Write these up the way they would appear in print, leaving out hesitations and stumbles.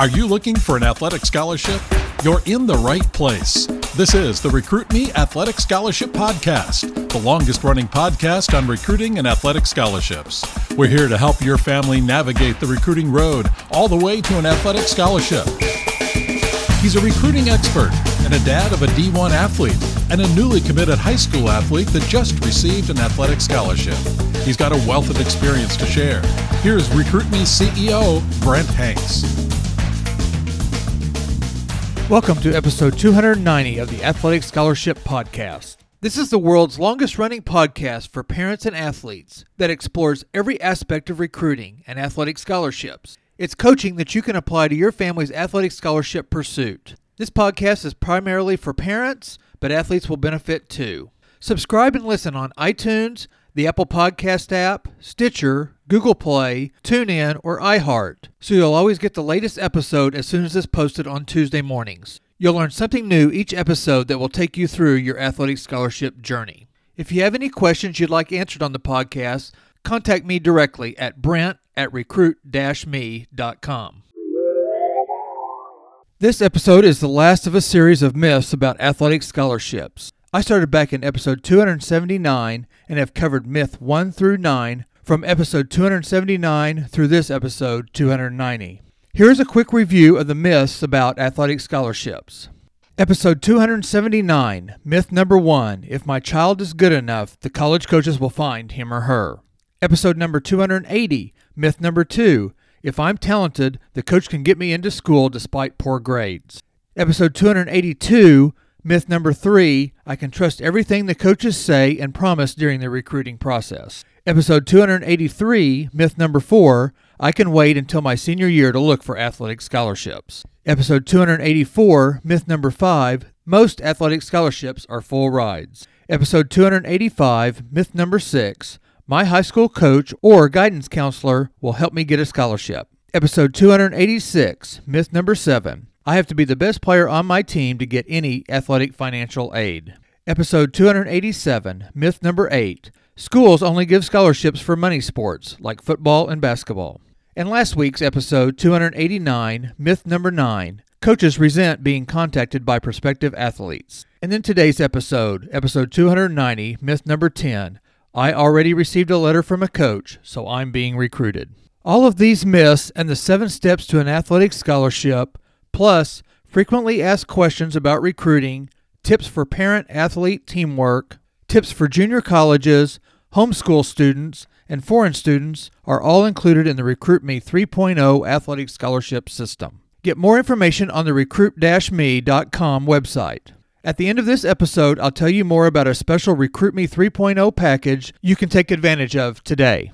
Are you looking for an athletic scholarship? You're in the right place. This is the Recruit Me Athletic Scholarship Podcast, the longest-running podcast on recruiting and athletic scholarships. We're here to help your family navigate the recruiting road all the way to an athletic scholarship. He's a recruiting expert and a dad of a D1 athlete and a newly committed high school athlete that just received an athletic scholarship. He's got a wealth of experience to share. Here's Recruit Me CEO, Brent Hanks. Welcome to episode 290 of the Athletic Scholarship Podcast. This is the world's longest-running podcast for parents and athletes that explores every aspect of recruiting and athletic scholarships. It's coaching that you can apply to your family's athletic scholarship pursuit. This podcast is primarily for parents, but athletes will benefit too. Subscribe and listen on iTunes, the Apple Podcast app, Stitcher, Google Play, TuneIn, or iHeart, so you'll always get the latest episode as soon as it's posted on Tuesday mornings. You'll learn something new each episode that will take you through your athletic scholarship journey. If you have any questions you'd like answered on the podcast, contact me directly at brent@recruit-me.com. This episode is the last of a series of myths about athletic scholarships. I started back in episode 279 and have covered myth 1 through 9 from episode 279 through this episode 290. Here's a quick review of the myths about athletic scholarships. Episode 279, myth number 1, if my child is good enough, the college coaches will find him or her. Episode number 280, myth number 2, if I'm talented, the coach can get me into school despite poor grades. Episode 282, myth number 3, I can trust everything the coaches say and promise during the recruiting process. Episode 283, myth number 4, I can wait until my senior year to look for athletic scholarships. Episode 284, myth number 5, most athletic scholarships are full rides. Episode 285, myth number 6, my high school coach or guidance counselor will help me get a scholarship. Episode 286, myth number 7, I have to be the best player on my team to get any athletic financial aid. Episode 287, myth number 8, schools only give scholarships for money sports like football and basketball. And last week's episode 289, myth number 9, coaches resent being contacted by prospective athletes. And then today's episode, episode 290, myth number 10, I already received a letter from a coach, so I'm being recruited. All of these myths and the 7 steps to an athletic scholarship, plus frequently asked questions about recruiting, tips for parent-athlete teamwork, tips for junior colleges, homeschool students, and foreign students are all included in the Recruit Me 3.0 athletic scholarship system. Get more information on the recruit-me.com website. At the end of this episode, I'll tell you more about a special Recruit Me 3.0 package you can take advantage of today.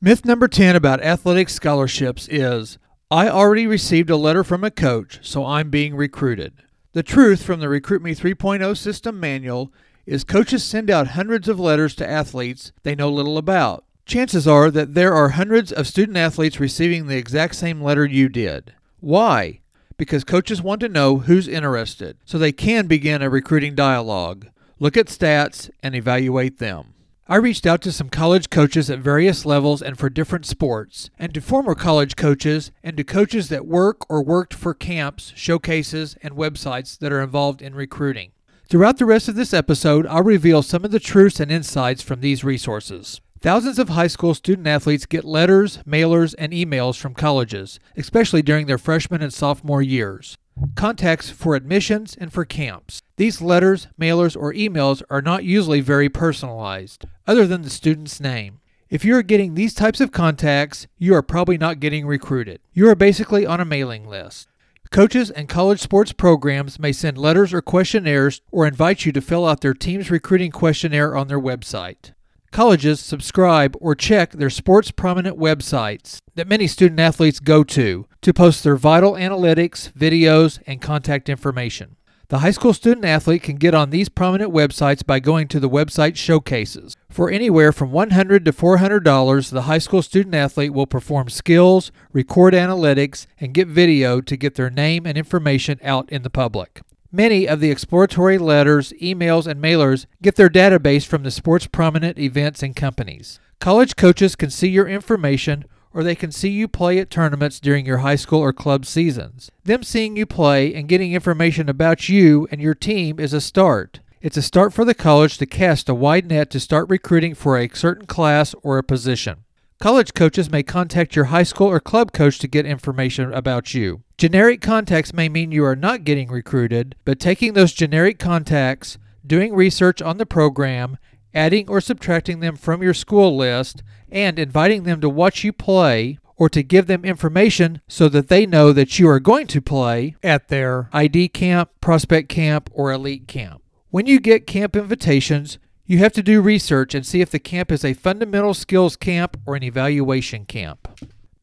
Myth number 10 about athletic scholarships is, I already received a letter from a coach, so I'm being recruited. The truth from the Recruit Me 3.0 system manual is coaches send out hundreds of letters to athletes they know little about. Chances are that there are hundreds of student athletes receiving the exact same letter you did. Why? Because coaches want to know who's interested, so they can begin a recruiting dialogue, look at stats, and evaluate them. I reached out to some college coaches at various levels and for different sports, and to former college coaches, and to coaches that work or worked for camps, showcases, and websites that are involved in recruiting. Throughout the rest of this episode, I'll reveal some of the truths and insights from these resources. Thousands of high school student-athletes get letters, mailers, and emails from colleges, especially during their freshman and sophomore years. Contacts for admissions and for camps. These letters, mailers, or emails are not usually very personalized, other than the student's name. If you are getting these types of contacts, you are probably not getting recruited. You are basically on a mailing list. Coaches and college sports programs may send letters or questionnaires or invite you to fill out their team's recruiting questionnaire on their website. Colleges subscribe or check their sports prominent websites that many student athletes go to post their vital analytics, videos, and contact information. The high school student athlete can get on these prominent websites by going to the website showcases. For anywhere from $100 to $400, the high school student athlete will perform skills, record analytics, and get video to get their name and information out in the public. Many of the exploratory letters, emails, and mailers get their database from the sports prominent events and companies. College coaches can see your information, or they can see you play at tournaments during your high school or club seasons. Them seeing you play and getting information about you and your team is a start. It's a start for the college to cast a wide net to start recruiting for a certain class or a position. College coaches may contact your high school or club coach to get information about you. Generic contacts may mean you are not getting recruited, but taking those generic contacts, doing research on the program, adding or subtracting them from your school list, and inviting them to watch you play or to give them information so that they know that you are going to play at their ID camp, prospect camp, or elite camp. When you get camp invitations, you have to do research and see if the camp is a fundamental skills camp or an evaluation camp.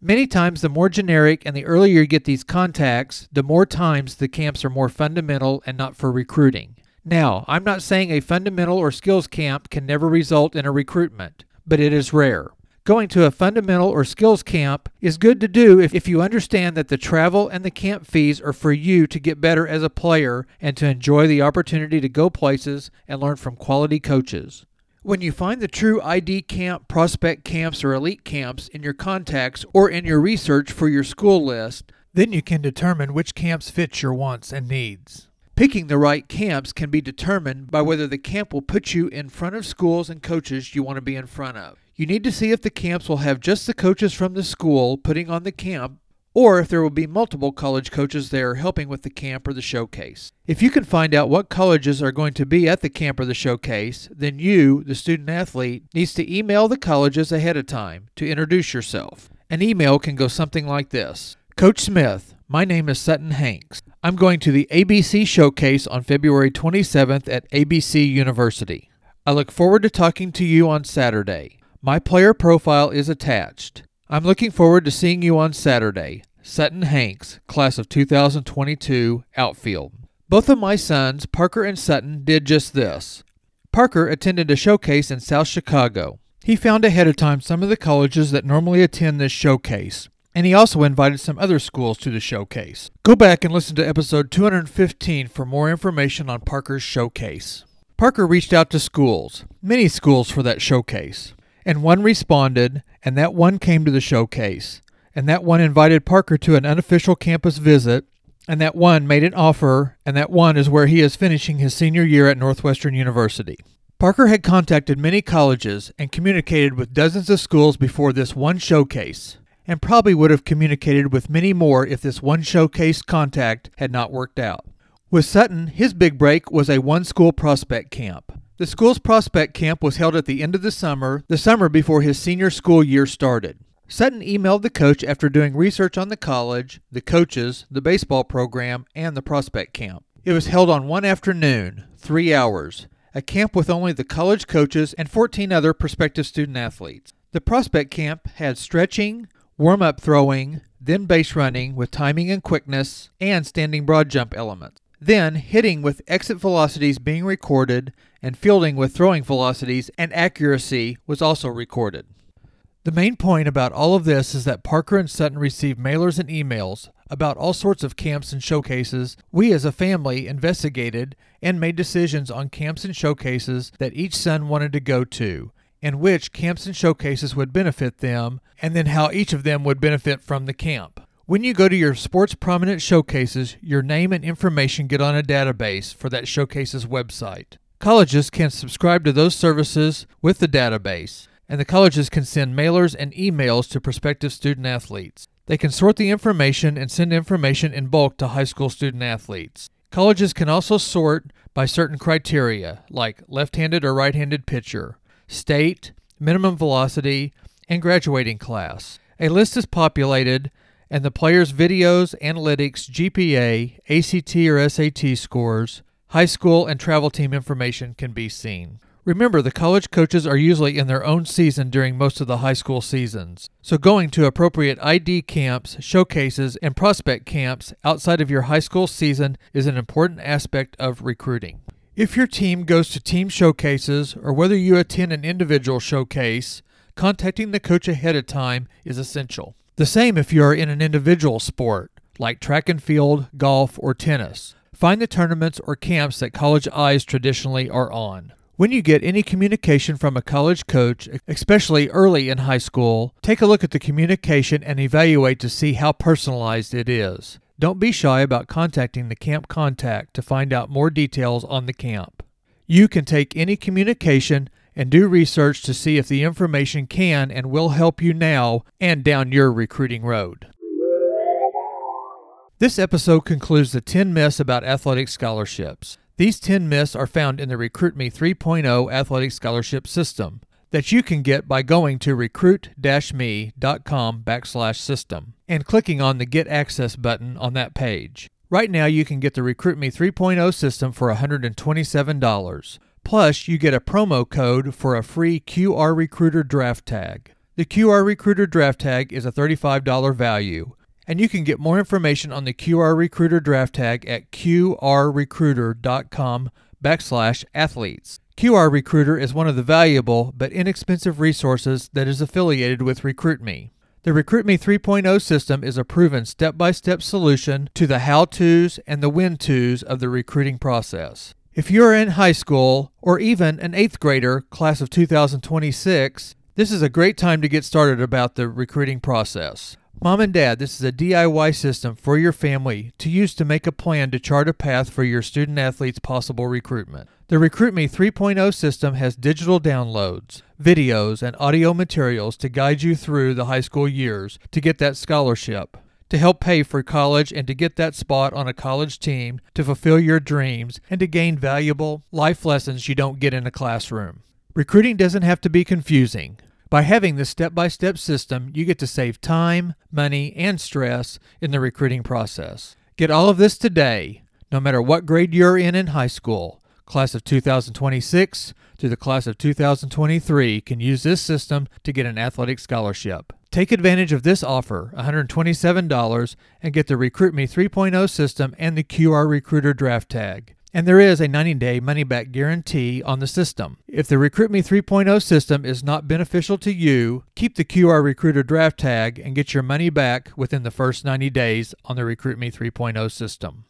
Many times, the more generic and the earlier you get these contacts, the more times the camps are more fundamental and not for recruiting. Now, I'm not saying a fundamental or skills camp can never result in a recruitment, but it is rare. Going to a fundamental or skills camp is good to do if you understand that the travel and the camp fees are for you to get better as a player and to enjoy the opportunity to go places and learn from quality coaches. When you find the true ID camp, prospect camps, or elite camps in your contacts or in your research for your school list, then you can determine which camps fit your wants and needs. Picking the right camps can be determined by whether the camp will put you in front of schools and coaches you want to be in front of. You need to see if the camps will have just the coaches from the school putting on the camp, or if there will be multiple college coaches there helping with the camp or the showcase. If you can find out what colleges are going to be at the camp or the showcase, then you, the student athlete, needs to email the colleges ahead of time to introduce yourself. An email can go something like this. Coach Smith, my name is Sutton Hanks. I'm going to the ABC Showcase on February 27th at ABC University. I look forward to talking to you on Saturday. My player profile is attached. I'm looking forward to seeing you on Saturday. Sutton Hanks, class of 2022, outfield. Both of my sons, Parker and Sutton, did just this. Parker attended a showcase in South Chicago. He found ahead of time some of the colleges that normally attend this showcase, and he also invited some other schools to the showcase. Go back and listen to episode 215 for more information on Parker's showcase. Parker reached out to schools, many schools for that showcase. And one responded, and that one came to the showcase, and that one invited Parker to an unofficial campus visit, and that one made an offer, and that one is where he is finishing his senior year at Northwestern University. Parker had contacted many colleges and communicated with dozens of schools before this one showcase, and probably would have communicated with many more if this one showcase contact had not worked out. With Sutton, his big break was a one-school prospect camp. The school's prospect camp was held at the end of the summer before his senior school year started. Sutton emailed the coach after doing research on the college, the coaches, the baseball program, and the prospect camp. It was held on one afternoon, 3 hours, a camp with only the college coaches and 14 other prospective student athletes. The prospect camp had stretching, warm-up throwing, then base running with timing and quickness, and standing broad jump elements. Then hitting with exit velocities being recorded and fielding with throwing velocities and accuracy was also recorded. The main point about all of this is that Parker and Sutton received mailers and emails about all sorts of camps and showcases. We as a family investigated and made decisions on camps and showcases that each son wanted to go to and which camps and showcases would benefit them and then how each of them would benefit from the camp. When you go to your sports prominent showcases, your name and information get on a database for that showcase's website. Colleges can subscribe to those services with the database, and the colleges can send mailers and emails to prospective student athletes. They can sort the information and send information in bulk to high school student athletes. Colleges can also sort by certain criteria, like left-handed or right-handed pitcher, state, minimum velocity, and graduating class. A list is populated, and the player's videos, analytics, GPA, ACT or SAT scores, high school, and travel team information can be seen. Remember, the college coaches are usually in their own season during most of the high school seasons, so going to appropriate ID camps, showcases, and prospect camps outside of your high school season is an important aspect of recruiting. If your team goes to team showcases or whether you attend an individual showcase, contacting the coach ahead of time is essential. The same if you are in an individual sport, like track and field, golf, or tennis. Find the tournaments or camps that college eyes traditionally are on. When you get any communication from a college coach, especially early in high school, take a look at the communication and evaluate to see how personalized it is. Don't be shy about contacting the camp contact to find out more details on the camp. You can take any communication and do research to see if the information can and will help you now and down your recruiting road. This episode concludes the 10 myths about athletic scholarships. These 10 myths are found in the Recruit Me 3.0 athletic scholarship system that you can get by going to recruit-me.com/system and clicking on the Get Access button on that page. Right now, you can get the Recruit Me 3.0 system for $127. Plus, you get a promo code for a free QR Recruiter draft tag. The QR Recruiter draft tag is a $35 value. And you can get more information on the QR Recruiter draft tag at qrrecruiter.com/athletes. QR Recruiter is one of the valuable but inexpensive resources that is affiliated with Recruit Me. The Recruit Me 3.0 system is a proven step-by-step solution to the how-tos and the when-tos of the recruiting process. If you're in high school or even an 8th grader, class of 2026, this is a great time to get started about the recruiting process. Mom and Dad, this is a DIY system for your family to use to make a plan to chart a path for your student-athlete's possible recruitment. The Recruit Me 3.0 system has digital downloads, videos, and audio materials to guide you through the high school years to get that scholarship, to help pay for college and to get that spot on a college team, to fulfill your dreams, and to gain valuable life lessons you don't get in a classroom. Recruiting doesn't have to be confusing. By having this step-by-step system, you get to save time, money, and stress in the recruiting process. Get all of this today, no matter what grade you're in high school. Class of 2026 through the class of 2023 can use this system to get an athletic scholarship. Take advantage of this offer, $127, and get the Recruit Me 3.0 system and the QR Recruiter draft tag. And there is a 90-day money-back guarantee on the system. If the Recruit Me 3.0 system is not beneficial to you, keep the QR Recruiter draft tag and get your money back within the first 90 days on the Recruit Me 3.0 system.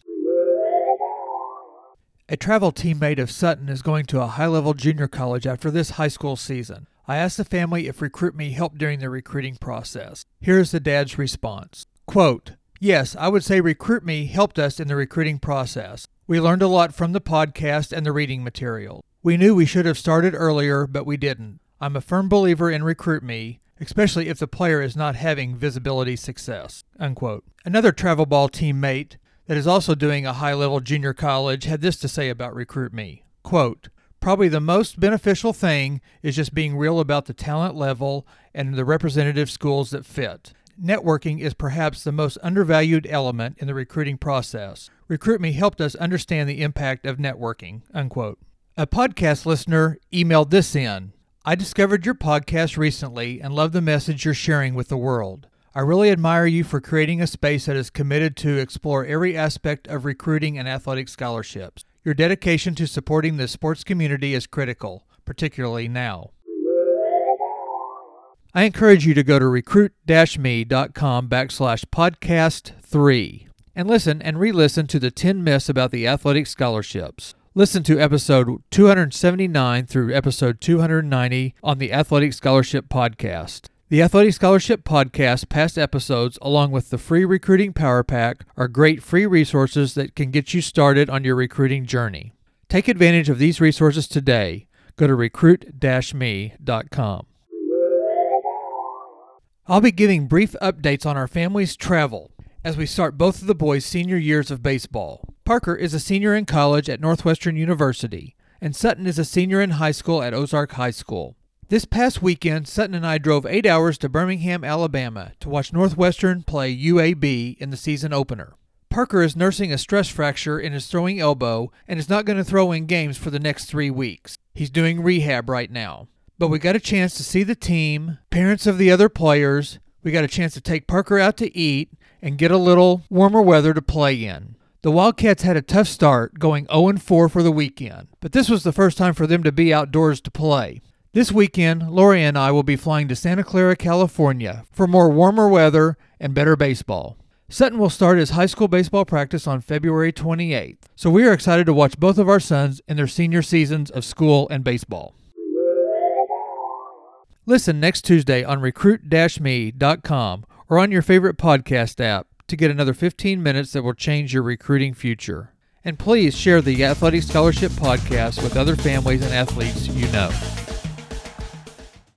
A travel teammate of Sutton is going to a high-level junior college after this high school season. I asked the family if Recruit Me helped during the recruiting process. Here is the dad's response. Quote, "Yes, I would say Recruit Me helped us in the recruiting process. We learned a lot from the podcast and the reading material. We knew we should have started earlier, but we didn't. I'm a firm believer in Recruit Me, especially if the player is not having visibility success." Unquote. Another travel ball teammate that is also doing a high-level junior college had this to say about Recruit Me. Quote, "Probably the most beneficial thing is just being real about the talent level and the representative schools that fit. Networking is perhaps the most undervalued element in the recruiting process. Recruit Me helped us understand the impact of networking." Unquote. A podcast listener emailed this in. "I discovered your podcast recently and love the message you're sharing with the world. I really admire you for creating a space that is committed to explore every aspect of recruiting and athletic scholarships. Your dedication to supporting the sports community is critical, particularly now." I encourage you to go to recruit-me.com/podcast3 and listen and re-listen to the 10 myths about the athletic scholarships. Listen to episode 279 through episode 290 on the Athletic Scholarship Podcast. The Athletic Scholarship Podcast past episodes, along with the free Recruiting Power Pack, are great free resources that can get you started on your recruiting journey. Take advantage of these resources today. Go to recruit-me.com. I'll be giving brief updates on our family's travel as we start both of the boys' senior years of baseball. Parker is a senior in college at Northwestern University, and Sutton is a senior in high school at Ozark High School. This past weekend, Sutton and I drove 8 hours to Birmingham, Alabama to watch Northwestern play UAB in the season opener. Parker is nursing a stress fracture in his throwing elbow and is not going to throw in games for the next 3 weeks. He's doing rehab right now. But we got a chance to see the team, parents of the other players. We got a chance to take Parker out to eat and get a little warmer weather to play in. The Wildcats had a tough start, going 0-4 for the weekend, but this was the first time for them to be outdoors to play. This weekend, Lori and I will be flying to Santa Clara, California for more warmer weather and better baseball. Sutton will start his high school baseball practice on February 28th, so we are excited to watch both of our sons in their senior seasons of school and baseball. Listen next Tuesday on Recruit-me.com or on your favorite podcast app to get another 15 minutes that will change your recruiting future. And please share the Athletic Scholarship Podcast with other families and athletes you know.